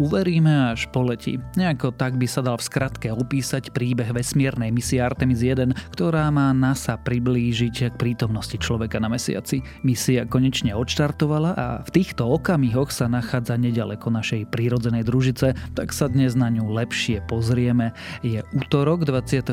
uveríme až poletí. Nejako tak by sa dal v skratke opísať príbeh vesmiernej misie Artemis 1, ktorá má NASA priblížiť k prítomnosti človeka na mesiaci. Misia konečne odštartovala a v týchto okamihoch sa nachádza neďaleko našej prírodzenej družice, tak sa dnes na ňu lepšie pozrieme. Je útorok 22.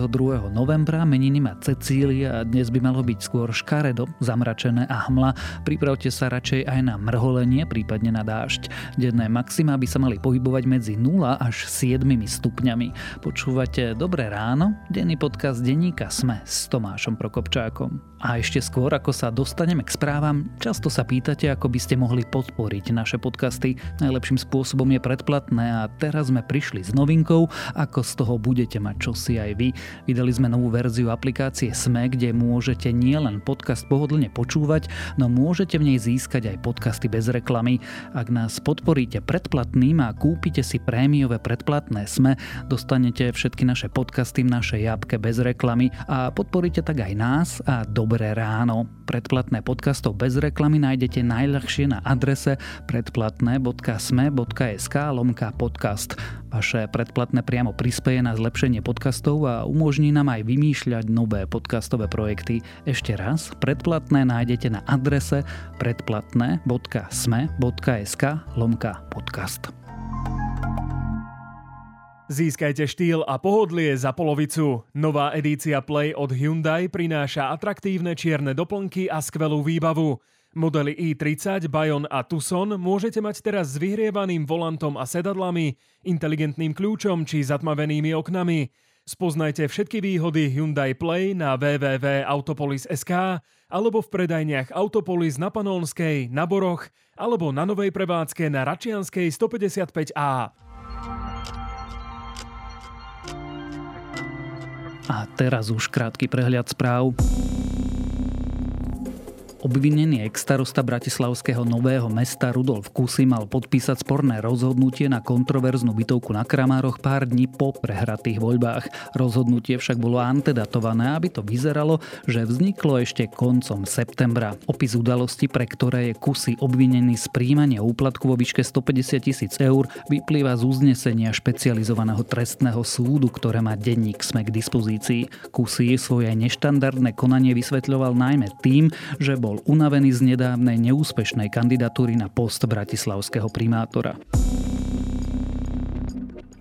novembra, meniny má Cecília a dnes by malo byť skôr škaredo, zamračené a hmla. Pripravte sa radšej aj na mrholenie, prípadne na dážď. Denné maxima by sa mali pohybovať medzi 0 až 7 stupňami. Počúvate Dobré ráno, denný podcast denníka SME s Tomášom Prokopčákom. A ešte skôr, ako sa dostaneme k správam, často sa pýtate, ako by ste mohli podporiť naše podcasty. Najlepším spôsobom je predplatné a teraz sme prišli s novinkou, ako z toho budete mať čosi aj vy. Vydali sme novú verziu aplikácie SME, kde môžete nielen podcast pohodlne počúvať, no môžete v nej získať aj podcasty bez reklamy. Ak nás podporíte predplatným a kúpite si prémiové predplatné SME, dostanete všetky naše podcasty v našej apke bez reklamy a podporíte tak aj nás a Dobré ráno. Predplatné podcastov bez reklamy nájdete najľahšie na adrese predplatné.sme.sk/podcast. Vaše predplatné priamo prispeje na zlepšenie podcastov a umožní nám aj vymýšľať nové podcastové projekty. Ešte raz, predplatné nájdete na adrese predplatné.sme.sk/podcast. Získajte štýl a pohodlie za polovicu. Nová edícia Play od Hyundai prináša atraktívne čierne doplnky a skvelú výbavu. Modely i30, Bayon a Tucson môžete mať teraz s vyhrievaným volantom a sedadlami, inteligentným kľúčom či zatmavenými oknami. Spoznajte všetky výhody Hyundai Play na www.autopolis.sk alebo v predajniach Autopolis na Panónskej, na Boroch alebo na novej prevádzke na Račianskej 155A. A teraz už krátky prehľad správ. Obvinený ex-starosta bratislavského Nového Mesta Rudolf Kusý mal podpísať sporné rozhodnutie na kontroverznú bytovku na Kramároch pár dní po prehratých voľbách. Rozhodnutie však bolo antedatované, aby to vyzeralo, že vzniklo ešte koncom septembra. Opis udalosti, pre ktoré je Kusý obvinený z prijímania úplatku vo výške 150 000 eur, vyplýva z uznesenia špecializovaného trestného súdu, ktoré má denník SME k dispozícii. Kusý svoje neštandardné konanie vysvetľoval najmä tým, že bol unavený z nedávnej neúspešnej kandidatúry na post bratislavského primátora.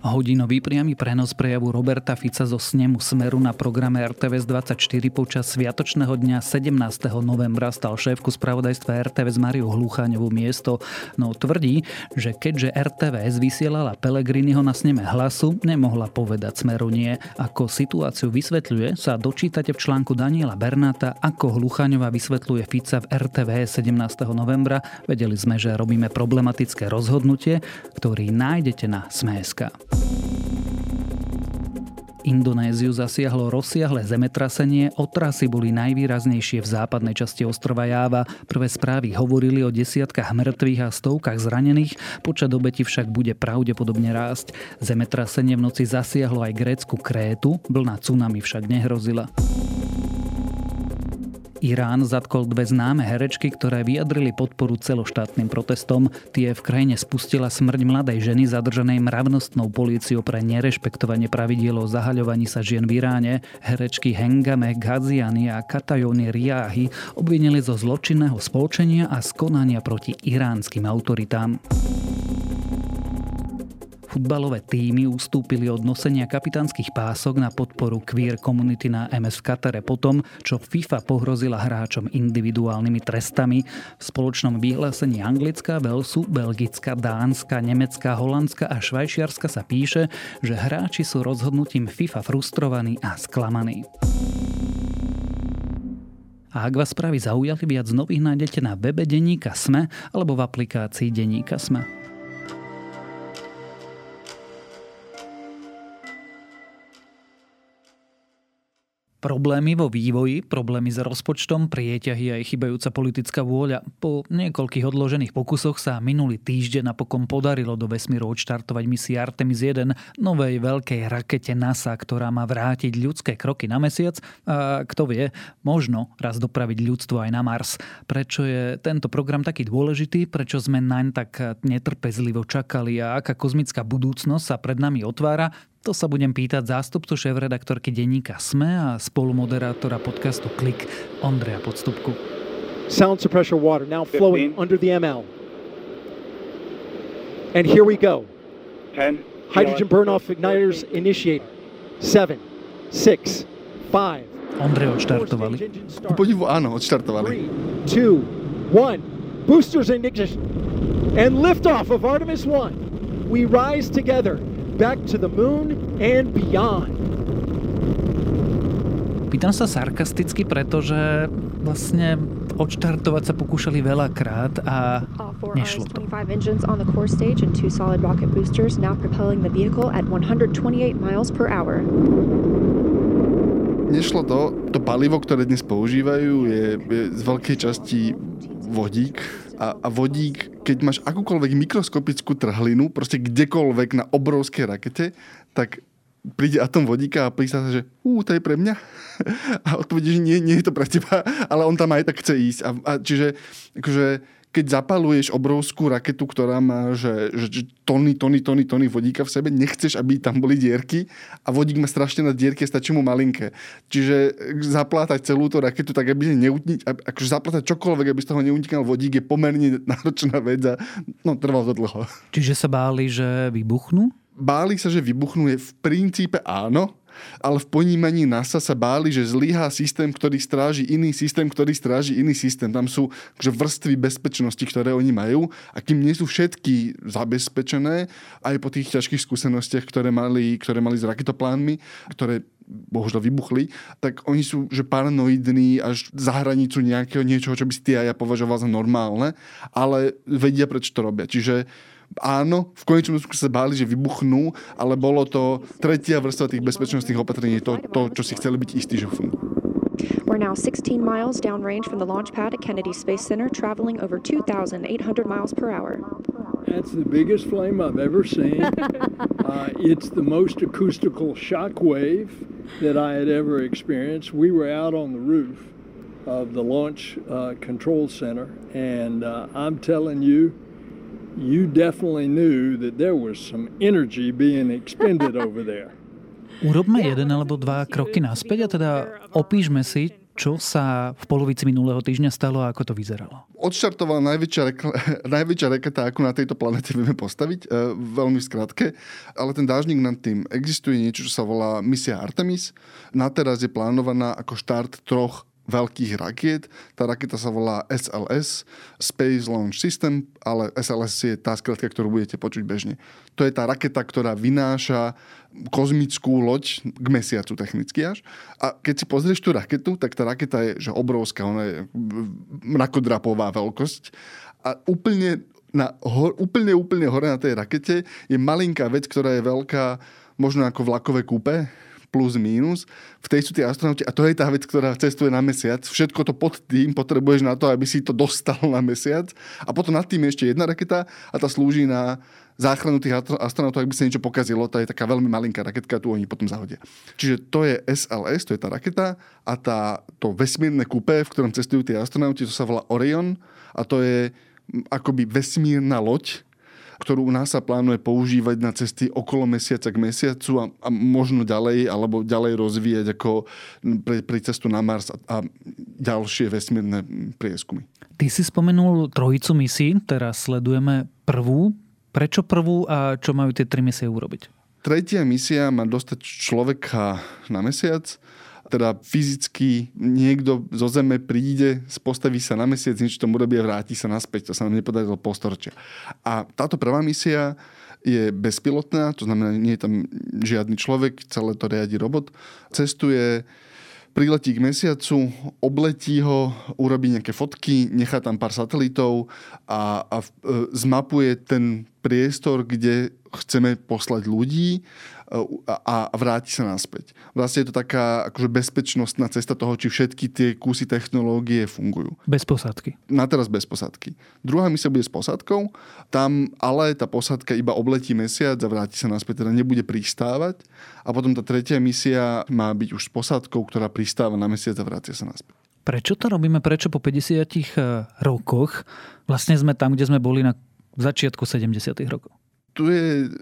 Hodinový priamy prenos prejavu Roberta Fica zo snemu Smeru na programe RTVS 24 počas sviatočného dňa 17. novembra stal šéfku spravodajstva RTVS Mariu Hluchaňovú miesto, no tvrdí, že keďže RTVS vysielala Pellegriniho na sneme Hlasu, nemohla povedať Smeru nie. Ako situáciu vysvetľuje, sa dočítate v článku Daniela Bernáta, ako Hluchaňová vysvetľuje Fica v RTVS 17. novembra. Vedeli sme, že robíme problematické rozhodnutie, ktorý nájdete na sme.sk. Indonéziu zasiahlo rozsiahle zemetrasenie, otrasy boli najvýraznejšie v západnej časti ostrova Jáva. Prvé správy hovorili o desiatkách mŕtvych a stovkách zranených, počet obetí však bude pravdepodobne rásť. Zemetrasenie v noci zasiahlo aj grécku Krétu, vlna tsunami však nehrozila. Irán zatkol dve známe herečky, ktoré vyjadrili podporu celoštátnym protestom. Tie v krajine spustila smrť mladej ženy zadržanej mravnostnou políciou pre nerešpektovanie pravidiel o zahaľovaní sa žien v Iráne. Herečky Hengameh Ghaziani a Katayouni Riahi obvinili zo zločinného spolčenia a skonania proti iránskym autoritám. Futbalové tímy ustúpili od nosenia kapitánskych pások na podporu queer komunity na MS v Katare potom, čo FIFA pohrozila hráčom individuálnymi trestami. V spoločnom vyhlásení Anglicka, Walesu, Belgicka, Dánska, Nemecka, Holandska a Švajčiarska sa píše, že hráči sú rozhodnutím FIFA frustrovaní a sklamaní. A ak vás správy zaujali, viac nových nájdete na webe denníka SME alebo v aplikácii denníka SME. Problémy vo vývoji, problémy s rozpočtom, prieťahy a aj chybajúca politická vôľa. Po niekoľkých odložených pokusoch sa minulý týždeň napokon podarilo do vesmíru odštartovať misiu Artemis 1 novej veľkej rakete NASA, ktorá má vrátiť ľudské kroky na mesiac a kto vie, možno raz dopraviť ľudstvo aj na Mars. Prečo je tento program taký dôležitý? Prečo sme naň tak netrpezlivo čakali a aká kozmická budúcnosť sa pred nami otvára? To sa budem pýtať zástupcu šéfredaktorky denníka SME a spolumoderátora podcastu Klik Ondreja Podstupku. Sound suppression water now flowing 15. under the ML. And here we go. 10. Hydrogen burn-off igniters initiated. 7, 6, 5. Ondrej, odštartovali? K podivu áno, odštartovali. 3, 2, 1. Boosters in ignition. And liftoff of Artemis 1. We rise together. Back to the moon and beyond. Pýtam sa sarkasticky, pretože vlastne odštartovať sa pokúšali veľakrát a nešlo to. Nešlo to. To palivo, ktoré dnes používajú, je z veľkej časti vodík. A vodík, keď máš akúkoľvek mikroskopickú trhlinu, proste kdekoľvek na obrovskej rakete, tak príde atom vodíka a prísa sa, že to je pre mňa. A odpovedíš, že nie je to pre teba, ale on tam aj tak chce ísť. A čiže akože, keď zapaluješ obrovskú raketu, ktorá má že tony vodíka v sebe, nechceš, aby tam boli dierky a vodík má strašne na dierky a stačí mu malinké. Čiže zaplátať celú tú raketu, tak aby akože zaplátať čokoľvek, aby z toho neunikal vodík, je pomerne náročná vec a trvalo to dlho. Čiže sa báli, že vybuchnú? Báli sa, že vybuchnú je v princípe áno, ale v ponímaní NASA sa báli, že zlyhá systém, ktorý stráži iný systém, Tam sú vrstvy bezpečnosti, ktoré oni majú a kým nie sú všetky zabezpečené, aj po tých ťažkých skúsenostiach, ktoré mali s raketoplánmi, ktoré bohužiaľ vybuchli, tak oni sú že paranoidní až za hranicu nejakého niečoho, čo by si ty a ja považoval za normálne, ale vedia, prečo to robia. Čiže áno, v konečnom dôsledku sa báli, že vybuchnú, ale bolo to tretia vrstva tých bezpečnostných opatrení, to čo si chceli byť istí, že fungujú. We're now 16 miles downrange from the launch pad at Kennedy Space Center, traveling over 2,800 miles per hour. That's the biggest flame I've ever seen. It's the most acoustical shock wave that I had ever experienced. We were out on the roof of the launch control center, and I'm telling you definitely knew that there was some energy being expended over there. Urobme 1 alebo 2 kroky naspäť a teda opíšme si, čo sa v polovici minulého týždňa stalo a ako to vyzeralo. Odštartovala najväčšia raketa, akú na tejto planete vieme postaviť, veľmi v skratke, ale ten dážnik nad tým existuje niečo, čo sa volá misia Artemis. Na teraz je plánovaná ako štart 3 veľkých rakiet. Tá raketa sa volá SLS, Space Launch System, ale SLS je tá skratka, ktorú budete počuť bežne. To je tá raketa, ktorá vynáša kozmickú loď k mesiacu technicky až. A keď si pozrieš tú raketu, tak tá raketa je že obrovská, ona je mrakodrapová veľkosť. A úplne hore na tej rakete je malinká vec, ktorá je veľká, možno ako vlakové kúpe, plus, mínus. V tej sú tie astronauti a to je tá vec, ktorá cestuje na mesiac. Všetko to pod tým potrebuješ na to, aby si to dostal na mesiac. A potom nad tým je ešte jedna raketa a tá slúži na záchranu tých astronautov, ak by sa niečo pokazilo. Tá je taká veľmi malinká raketka, tu oni potom zahodia. Čiže to je SLS, to je tá raketa a to vesmírne kupé, v ktorom cestujú tie astronauti, to sa volá Orion a to je akoby vesmírna loď, ktorú NASA plánuje používať na cesty okolo mesiaca k mesiacu a možno ďalej, alebo ďalej rozvíjať ako pre cestu na Mars a ďalšie vesmírne prieskumy. Ty si spomenul 3 misií, teraz sledujeme 1. Prečo 1 a čo majú tie 3 misie urobiť? 3. misia má dostať človeka na mesiac, teda fyzicky niekto zo Zeme príde, postaví sa na mesiac, niečo tomu robí a vráti sa naspäť. To sa nám nepodarilo polstoročia. A táto prvá misia je bezpilotná, to znamená, nie je tam žiadny človek, celé to riadi robot. Cestuje, priletí k mesiacu, obletí ho, urobí nejaké fotky, nechá tam pár satelitov a zmapuje ten priestor, kde chceme poslať ľudí a vráti sa naspäť. Vlastne je to taká akože bezpečnostná cesta toho, či všetky tie kusy technológie fungujú. Bez posádky. Na teraz bez posádky. Druhá misia bude s posádkou, tam ale tá posádka iba obletí mesiac a vráti sa naspäť, teda nebude pristávať. A potom tá tretia misia má byť už s posádkou, ktorá pristáva na mesiac a vráti sa naspäť. Prečo to robíme? Prečo po 50 rokoch vlastne sme tam, kde sme boli na začiatku 70. rokov? Tu je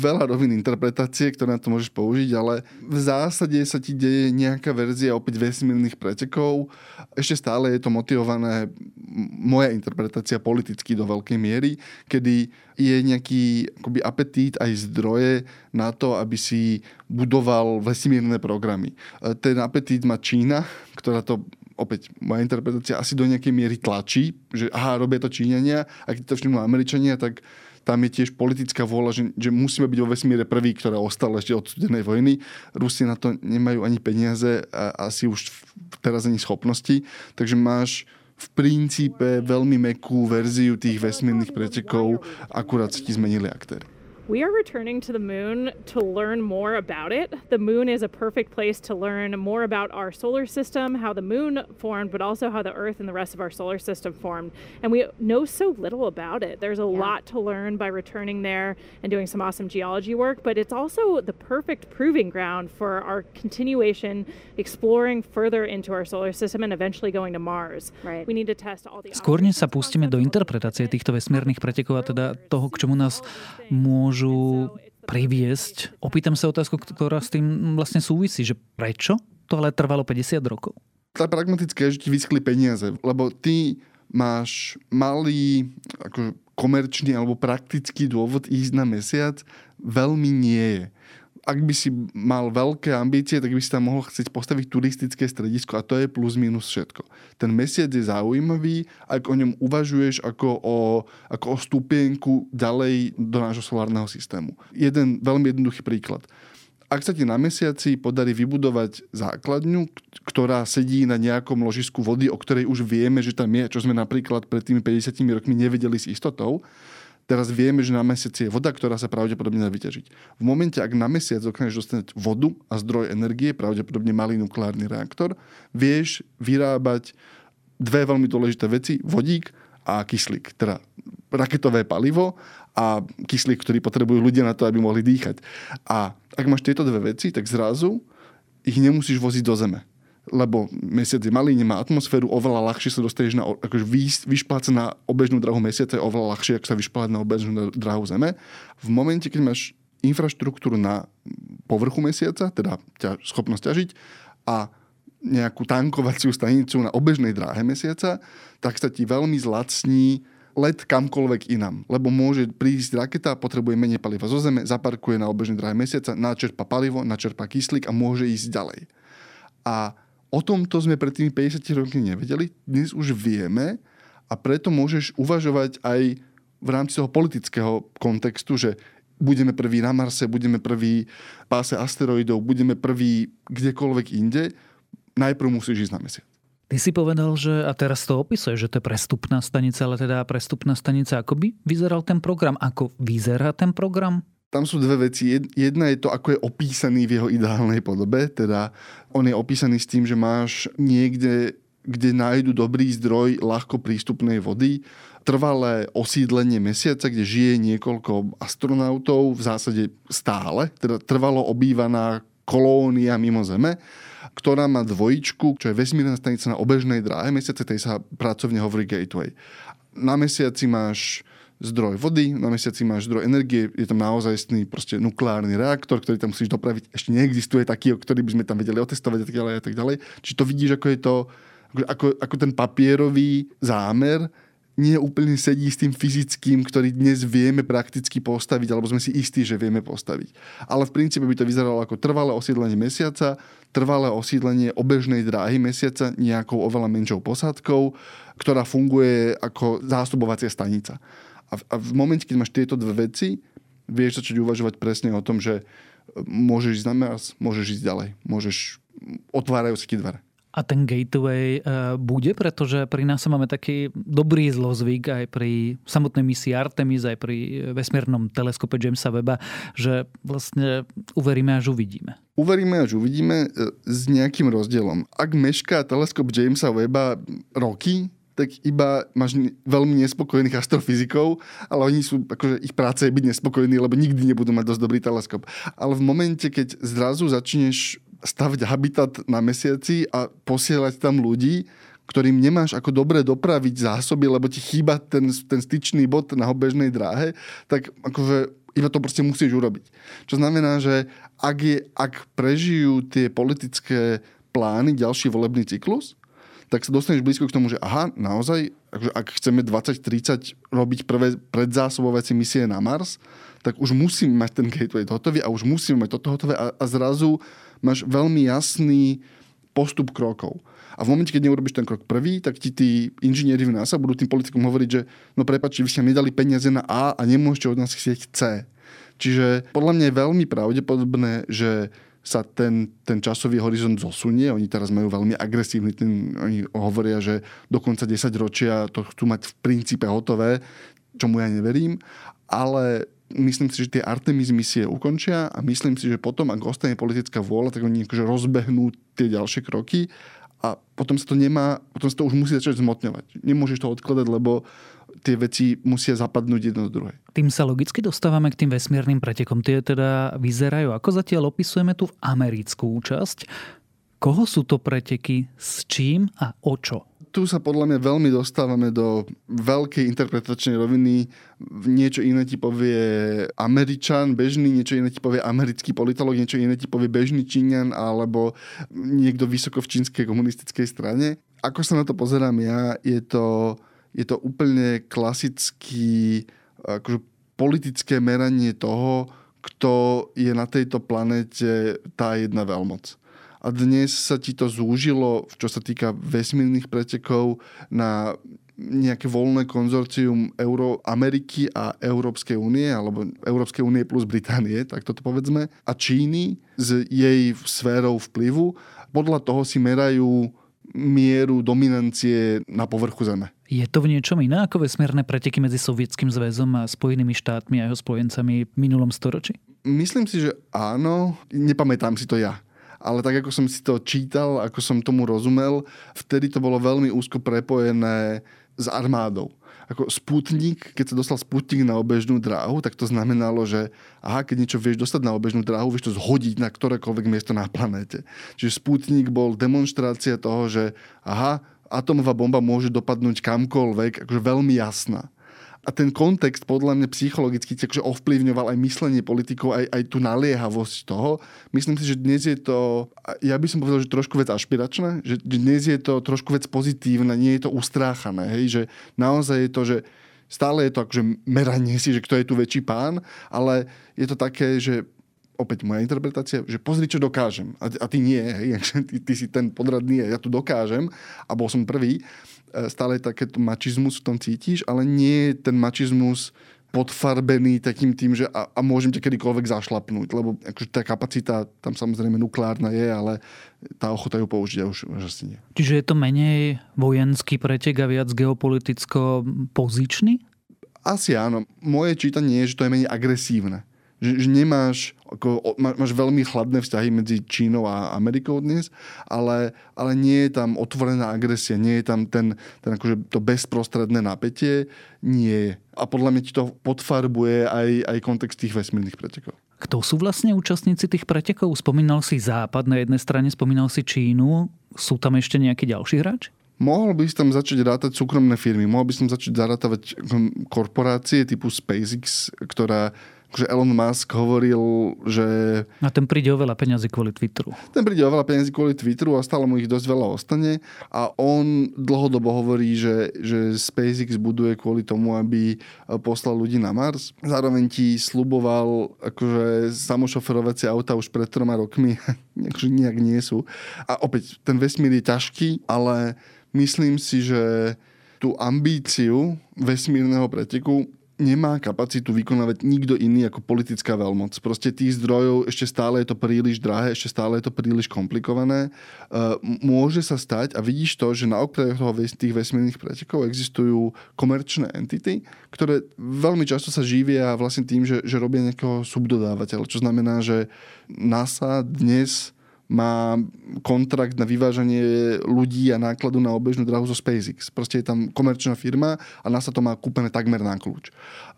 veľa rovín interpretácie, ktoré na to môžeš použiť, ale v zásade sa ti deje nejaká verzia opäť vesmírnych pretekov. Ešte stále je to motivované, moja interpretácia, politicky do veľkej miery, kedy je nejaký akoby apetít aj zdroje na to, aby si budoval vesmírne programy. Ten apetít má Čína, ktorá to... Opäť, moja interpretácia asi do nejakej miery tlačí, že aha, robia to Číňania, a keď to všimnú Američania, tak tam je tiež politická vôľa, že musíme byť vo vesmíre prví, ktorá ostala ešte od studenej vojny. Rusi na to nemajú ani peniaze a asi už teraz ani schopnosti. Takže máš v princípe veľmi mäkkú verziu tých vesmírnych pretekov, akurát sa ti zmenili aktéry. We are returning to the moon to learn more about it. The moon is a perfect place to learn more about our solar system, how the moon formed, but also how the Earth and the rest of our solar system formed. And we know so little about it. There's a lot to learn by returning there and doing some awesome geology work, but it's also the perfect proving ground for our continuation, exploring further into our solar system and eventually going to Mars. Right. We need to test all the... Skôr než sa pustíme do interpretácie týchto vesmírnych pretekov a teda toho, k čomu nás môžu priviesť. Opýtam sa otázku, ktorá s tým vlastne súvisí, že prečo to ale trvalo 50 rokov? Tá pragmatická je, že ti vyskli peniaze, lebo ty máš malý ako komerčný alebo praktický dôvod ísť na mesiac, veľmi nie je. Ak by si mal veľké ambície, tak by si tam mohol chcieť postaviť turistické stredisko a to je plus minus všetko. Ten mesiac je zaujímavý, ak o ňom uvažuješ ako o stupienku ďalej do nášho solárneho systému. Jeden veľmi jednoduchý príklad. Ak sa ti na mesiaci podarí vybudovať základňu, ktorá sedí na nejakom ložisku vody, o ktorej už vieme, že tam je, čo sme napríklad pred tými 50 rokmi nevedeli s istotou, teraz vieme, že na mesiaci je voda, ktorá sa pravdepodobne dá vyťažiť. V momente, ak na mesiac dokážeš dostať vodu a zdroj energie, pravdepodobne malý nukleárny reaktor, vieš vyrábať dve veľmi dôležité veci, vodík a kyslík, teda raketové palivo a kyslík, ktorý potrebujú ľudia na to, aby mohli dýchať. A ak máš tieto dve veci, tak zrazu ich nemusíš voziť do zeme. Lebo mesiac je malý, nemá atmosféru, oveľa ľahšie sa dostaneš na akože vyšpláca na obežnú drahu mesiaca, je oveľa ľahšie, ako sa vyšpláca na obežnú drahu Zeme. V momente, keď máš infraštruktúru na povrchu mesiaca, teda schopnosť ťažiť a nejakú tankovaciu stanicu na obežnej dráhe mesiaca, tak sa ti veľmi zlacní let kamkoľvek inam, lebo môže prísť raketa, potrebuje menej paliva zo Zeme, zaparkuje na obežnej dráhe mesiaca, načerpa palivo, načerpa kyslík a môže ísť ďalej. A o tomto sme pred tými 50 rokmi nevedeli, dnes už vieme a preto môžeš uvažovať aj v rámci toho politického kontextu, že budeme prví na Marse, budeme prví v páse asteroidov, budeme prví kdekoľvek inde, najprv musíš ísť na mesiac. Ty si povedal, že, a teraz to opisuje, že to je prestupná stanica, ale teda prestupná stanica, ako by vyzeral ten program? Ako vyzerá ten program? Tam sú dve veci. Jedna je to, ako je opísaný v jeho ideálnej podobe. Teda on je opísaný s tým, že máš niekde, kde nájdu dobrý zdroj ľahko prístupnej vody, trvalé osídlenie mesiaca, kde žije niekoľko astronautov, v zásade stále, teda trvalo obývaná kolónia mimo Zeme, ktorá má dvojičku, čo je vesmírna stanica na obežnej dráhe mesiaca, tej sa pracovne hovorí Gateway. Na mesiaci máš zdroj vody, na mesiaci máš zdroj energie, je tam naozajstný proste nukleárny reaktor, ktorý tam musíš dopraviť. Ešte neexistuje taký, o ktorý by sme tam vedeli otestovať a tak ďalej. Čiže to vidíš, ako je to, ako ten papierový zámer nie úplne sedí s tým fyzickým, ktorý dnes vieme prakticky postaviť, alebo sme si istí, že vieme postaviť. Ale v princípe by to vyzeralo ako trvalé osídlenie mesiaca, trvalé osídlenie obežnej dráhy mesiaca nejakou oveľa menšou posádkou, ktorá funguje ako zástupovacia stanica. A v momente, keď máš tieto dve veci, vieš začať uvažovať presne o tom, že môžeš ísť na Mars, môžeš ísť ďalej, otvárajú sa ti dvere. A ten gateway bude, pretože pri nás máme taký dobrý zlozvyk aj pri samotnej misii Artemis, aj pri vesmírnom teleskope Jamesa Webba, že vlastne uveríme, až uvidíme. Uveríme, až uvidíme s nejakým rozdielom. Ak mešká teleskop Jamesa Webba roky, tak iba máš veľmi nespokojných astrofyzikov, ale oni sú, akože ich práca je byť nespokojní, lebo nikdy nebudú mať dosť dobrý teleskop. Ale v momente, keď zrazu začneš stavať habitat na mesiaci a posielať tam ľudí, ktorým nemáš ako dobre dopraviť zásoby, lebo ti chýba ten styčný bod na obežnej dráhe, tak akože iba to proste musíš urobiť. Čo znamená, že ak prežijú tie politické plány ďalší volebný cyklus, tak sa dostaneš blízko k tomu, že aha, naozaj, ak chceme 2030 robiť prvé predzásobovacie misie na Mars, tak už musíme mať ten gateway hotový a už musíme mať toto hotové a zrazu máš veľmi jasný postup krokov. A v momente, keď neurobiš ten krok prvý, tak ti tí inžinieri v NASA budú tým politikom hovoriť, že no prepáčte, vy ste nedali peniaze na A a nemôžete od nás chcieť C. Čiže podľa mňa je veľmi pravdepodobné, že sa ten časový horizont zosunie. Oni teraz majú veľmi agresívny, oni hovoria, že do konca 10 ročia to chcú mať v princípe hotové, čomu ja neverím, ale myslím si, že tie Artemis misie ukončia a myslím si, že potom, ak ostane politická vôľa, tak oni akože rozbehnú tie ďalšie kroky a potom sa to už musí začať zmotňovať. Nemôžeš to odkladať, lebo tie veci musia zapadnúť jedno do druhej. Tým sa logicky dostávame k tým vesmírnym pretekom. Tie teda vyzerajú. Ako zatiaľ opisujeme tú americkú časť? Koho sú to preteky, s čím a o čo? Tu sa podľa mňa veľmi dostávame do veľkej interpretačnej roviny. Niečo iné ti povie Američan bežný, niečo iné ti povie americký politolog, niečo iné ti povie bežný Číňan alebo niekto vysoko v čínskej komunistickej strane. Ako sa na to pozerám ja, je to úplne klasický akože politické meranie toho, kto je na tejto planéte tá jedna veľmoc. A dnes sa ti to zúžilo, čo sa týka vesmírnych pretekov, na nejaké voľné konzorcium Ameriky a Európskej únie, alebo Európskej únie plus Británie, tak toto povedzme, a Číny s jej sférou vplyvu. Podľa toho si merajú mieru dominancie na povrchu Zeme. Je to v niečom iné ako vesmírne preteky medzi Sovietským zväzom a Spojenými štátmi a jeho spojencami v minulom storočí? Myslím si, že áno. Nepamätám si to ja. Ale tak, ako som si to čítal, ako som tomu rozumel, vtedy to bolo veľmi úzko prepojené s armádou. Ako Sputnik, keď sa dostal Sputnik na obežnú dráhu, tak to znamenalo, že aha, keď niečo vieš dostať na obežnú dráhu, vieš to zhodiť na ktorékoľvek miesto na planéte. Čiže Sputnik bol demonštrácia toho, že aha, atomová bomba môže dopadnúť kamkoľvek, akože veľmi jasná. A ten kontext podľa mňa psychologicky akože ovplyvňoval aj myslenie politikov, aj tú naliehavosť toho. Myslím si, že dnes je to, ja by som povedal, že trošku vec ašpiračná, že dnes je to trošku vec pozitívna, nie je to ustráchané. Hej? Že naozaj je to, že stále je to akože meranie si, že kto je tu väčší pán, ale je to také, že opäť moja interpretácia, že pozri, čo dokážem. A ty nie, hej? Ty si ten podradný, ja tu dokážem a bol som prvý. Stále takéto mačizmus v tom cítiš, ale nie je ten mačizmus podfarbený takým tým, že a môžem ťa kedykoľvek zašlapnúť, lebo akože tá kapacita tam samozrejme nukleárna je, ale tá ochota ju použiť už asi nie. Čiže je to menej vojenský pretek a viac geopoliticko-pozičný? Asi áno. Moje čítanie je, že to je menej agresívne. Že nemáš, máš veľmi chladné vzťahy medzi Čínou a Amerikou dnes, ale nie je tam otvorená agresia, nie je tam ten akože to bezprostredné napätie, nie je. A podľa mňa ti to podfarbuje aj kontext tých vesmírnych pretekov. Kto sú vlastne účastníci tých pretekov? Spomínal si Západ na jednej strane, spomínal si Čínu. Sú tam ešte nejakí ďalší hráči? Mohol by som začať rátať súkromné firmy, mohol by som začať zarátavať korporácie typu SpaceX, ktorá akože Elon Musk hovoril, že... A ten príde o veľa peňazí kvôli Twitteru. Ten príde o veľa peňazí kvôli Twitteru a stále mu ich dosť veľa ostane. A on dlhodobo hovorí, že SpaceX buduje kvôli tomu, aby poslal ľudí na Mars. Zároveň ti sľuboval akože samošoferovacie auta už pred 3 rokmi. Akože nejak nie sú. A opäť, ten vesmír je ťažký, ale myslím si, že tú ambíciu vesmírneho preteku nemá kapacitu vykonávať nikto iný ako politická veľmoc. Proste tých zdrojov ešte stále je to príliš drahé, ešte stále je to príliš komplikované. Môže sa stať, a vidíš to, že na okrajoch tých vesmírnych pretekov existujú komerčné entity, ktoré veľmi často sa živia vlastne tým, že robia nejakého subdodávateľa. Čo znamená, že NASA dnes má kontrakt na vyvážanie ľudí a nákladu na obežnú dráhu zo SpaceX. Proste je tam komerčná firma a NASA to má kúpené takmer na kľúč.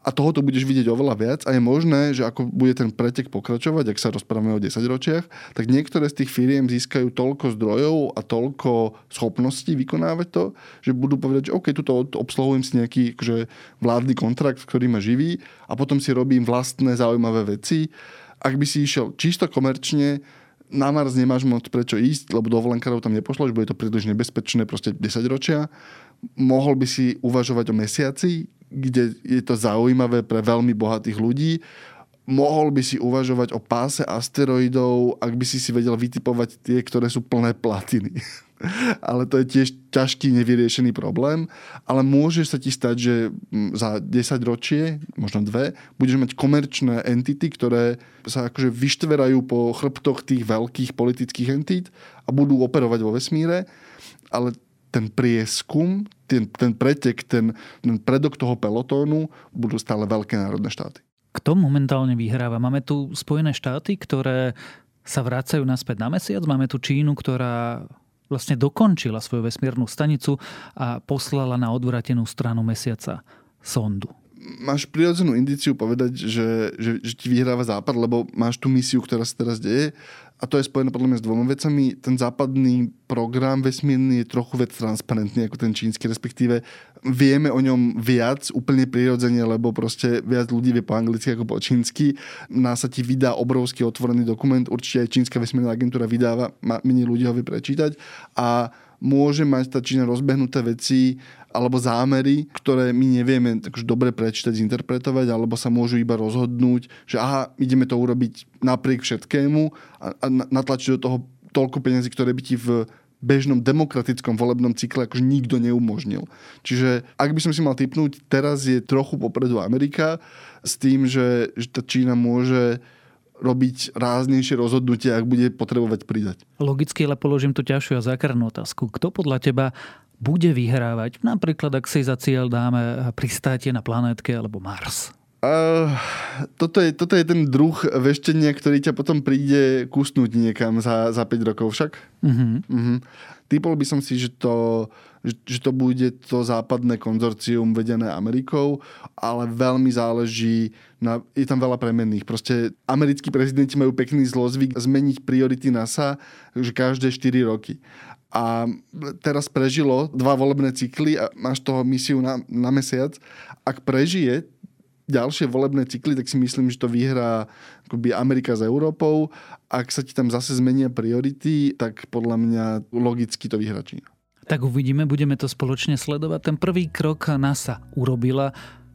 A tohoto budeš vidieť oveľa viac a je možné, že ako bude ten pretek pokračovať, ak sa rozprávame o 10 ročiach, tak niektoré z tých firiem získajú toľko zdrojov a toľko schopností vykonávať to, že budú povedať, že OK, tuto obsluhujem si nejaký akože vládny kontrakt, ktorý ma živí a potom si robím vlastné zaujímavé veci. Ak by si išiel čisto komerčne, na Mars nemáš moc prečo ísť, lebo dovolenkárov tam nepošlo, bude to príliš nebezpečné, proste 10 ročia. Mohol by si uvažovať o mesiaci, kde je to zaujímavé pre veľmi bohatých ľudí. Mohol by si uvažovať o páse asteroidov, ak by si si vedel vytipovať tie, ktoré sú plné platiny. Ale to je tiež ťažký, nevyriešený problém. Ale môže sa ti stať, že za 10 ročie, možno 2, budeš mať komerčné entity, ktoré sa akože vyštverajú po chrbtoch tých veľkých politických entít a budú operovať vo vesmíre. Ale ten prieskum, ten pretek, ten predok toho pelotónu budú stále veľké národné štáty. Kto momentálne vyhráva? Máme tu Spojené štáty, ktoré sa vracajú naspäť na mesiac. Máme tu Čínu, ktorá vlastne dokončila svoju vesmírnu stanicu a poslala na odvratenú stranu mesiaca sondu. Máš prirodzenú indíciu povedať, že ti vyhráva Západ, lebo máš tú misiu, ktorá sa teraz deje a to je spojené podľa mňa s dvoma vecami. Ten západný program vesmírny je trochu viac transparentný ako ten čínsky, respektíve vieme o ňom viac úplne prirodzene, lebo proste viac ľudí vie po anglicky ako po čínsky. NASA ti vydá obrovský otvorený dokument, určite aj čínska vesmírna agentúra vydáva, menej ľudí ho vie prečítať a môže mať tá Čína rozbehnuté veci alebo zámery, ktoré my nevieme takže dobre prečítať, interpretovať, alebo sa môžu iba rozhodnúť, že aha, ideme to urobiť napriek všetkému a natlačiť do toho toľko peniazí, ktoré by ti v bežnom demokratickom volebnom cykle akože nikto neumožnil. Čiže ak by som si mal tipnúť, teraz je trochu popredu Amerika s tým, že tá Čína môže robiť ráznejšie rozhodnutie, ak bude potrebovať pridať. Logicky, ale položím tu ťažšiu a zákernú otázku. Kto podľa teba bude vyhrávať? Napríklad, ak si za cieľ dáme pristátie na planetke alebo Mars. Toto je ten druh veštenia, ktorý ťa potom príde kusnúť niekam za 5 rokov však. Uh-huh. Uh-huh. Typol by som si, že to bude to západné konzorcium vedené Amerikou, ale veľmi záleží na, je tam veľa premenných. Proste americkí prezidenti majú pekný zlozvyk zmeniť priority NASA, že každé 4 roky. A teraz prežilo 2 volebné cykly a máš toho misiu na mesiac. Ak prežije ďalšie volebné cykly, tak si myslím, že to vyhrá akoby Amerika s Európou. Ak sa ti tam zase zmenia priority, tak podľa mňa logicky to vyhrá Čína. Tak uvidíme, budeme to spoločne sledovať. Ten prvý krok NASA urobila.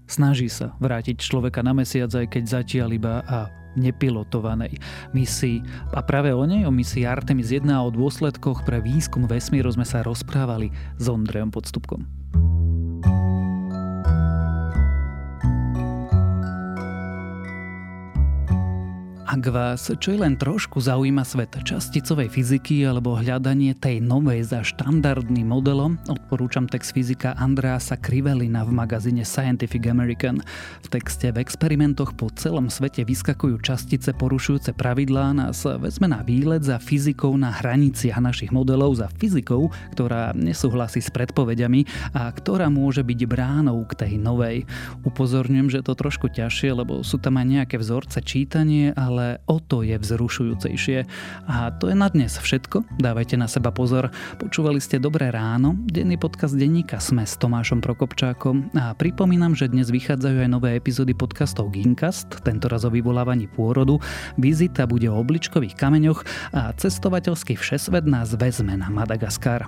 Snaží sa vrátiť človeka na mesiac, aj keď zatiaľ iba a nepilotovanej misii. A práve o nej, o misii Artemis 1 a o dôsledkoch pre výskum vesmíru sme sa rozprávali s Ondrejom Podstupkom. Ak vás čo je len trošku zaujíma svet časticovej fyziky alebo hľadanie tej novej za štandardným modelom, odporúčam text fyzika Andrása Krivelina v magazíne Scientific American. V texte v experimentoch po celom svete vyskakujú častice porušujúce pravidlá, nás vezme na výlet za fyzikou na hraniciach našich modelov, za fyzikou, ktorá nesúhlasí s predpovediami a ktorá môže byť bránou k tej novej. Upozorňujem, že je to trošku ťažšie, lebo sú tam aj nejaké vzorce čítanie, ale o to je vzrušujúcejšie. A to je na dnes všetko. Dávajte na seba pozor. Počúvali ste Dobré ráno, denný podcast denníka SME s Tomášom Prokopčákom a pripomínam, že dnes vychádzajú aj nové epizódy podcastov Ginkast, tentoraz o vyvolávaní pôrodu, vizita bude o obličkových kameňoch a cestovateľský všesvet nás vezme na Madagaskar.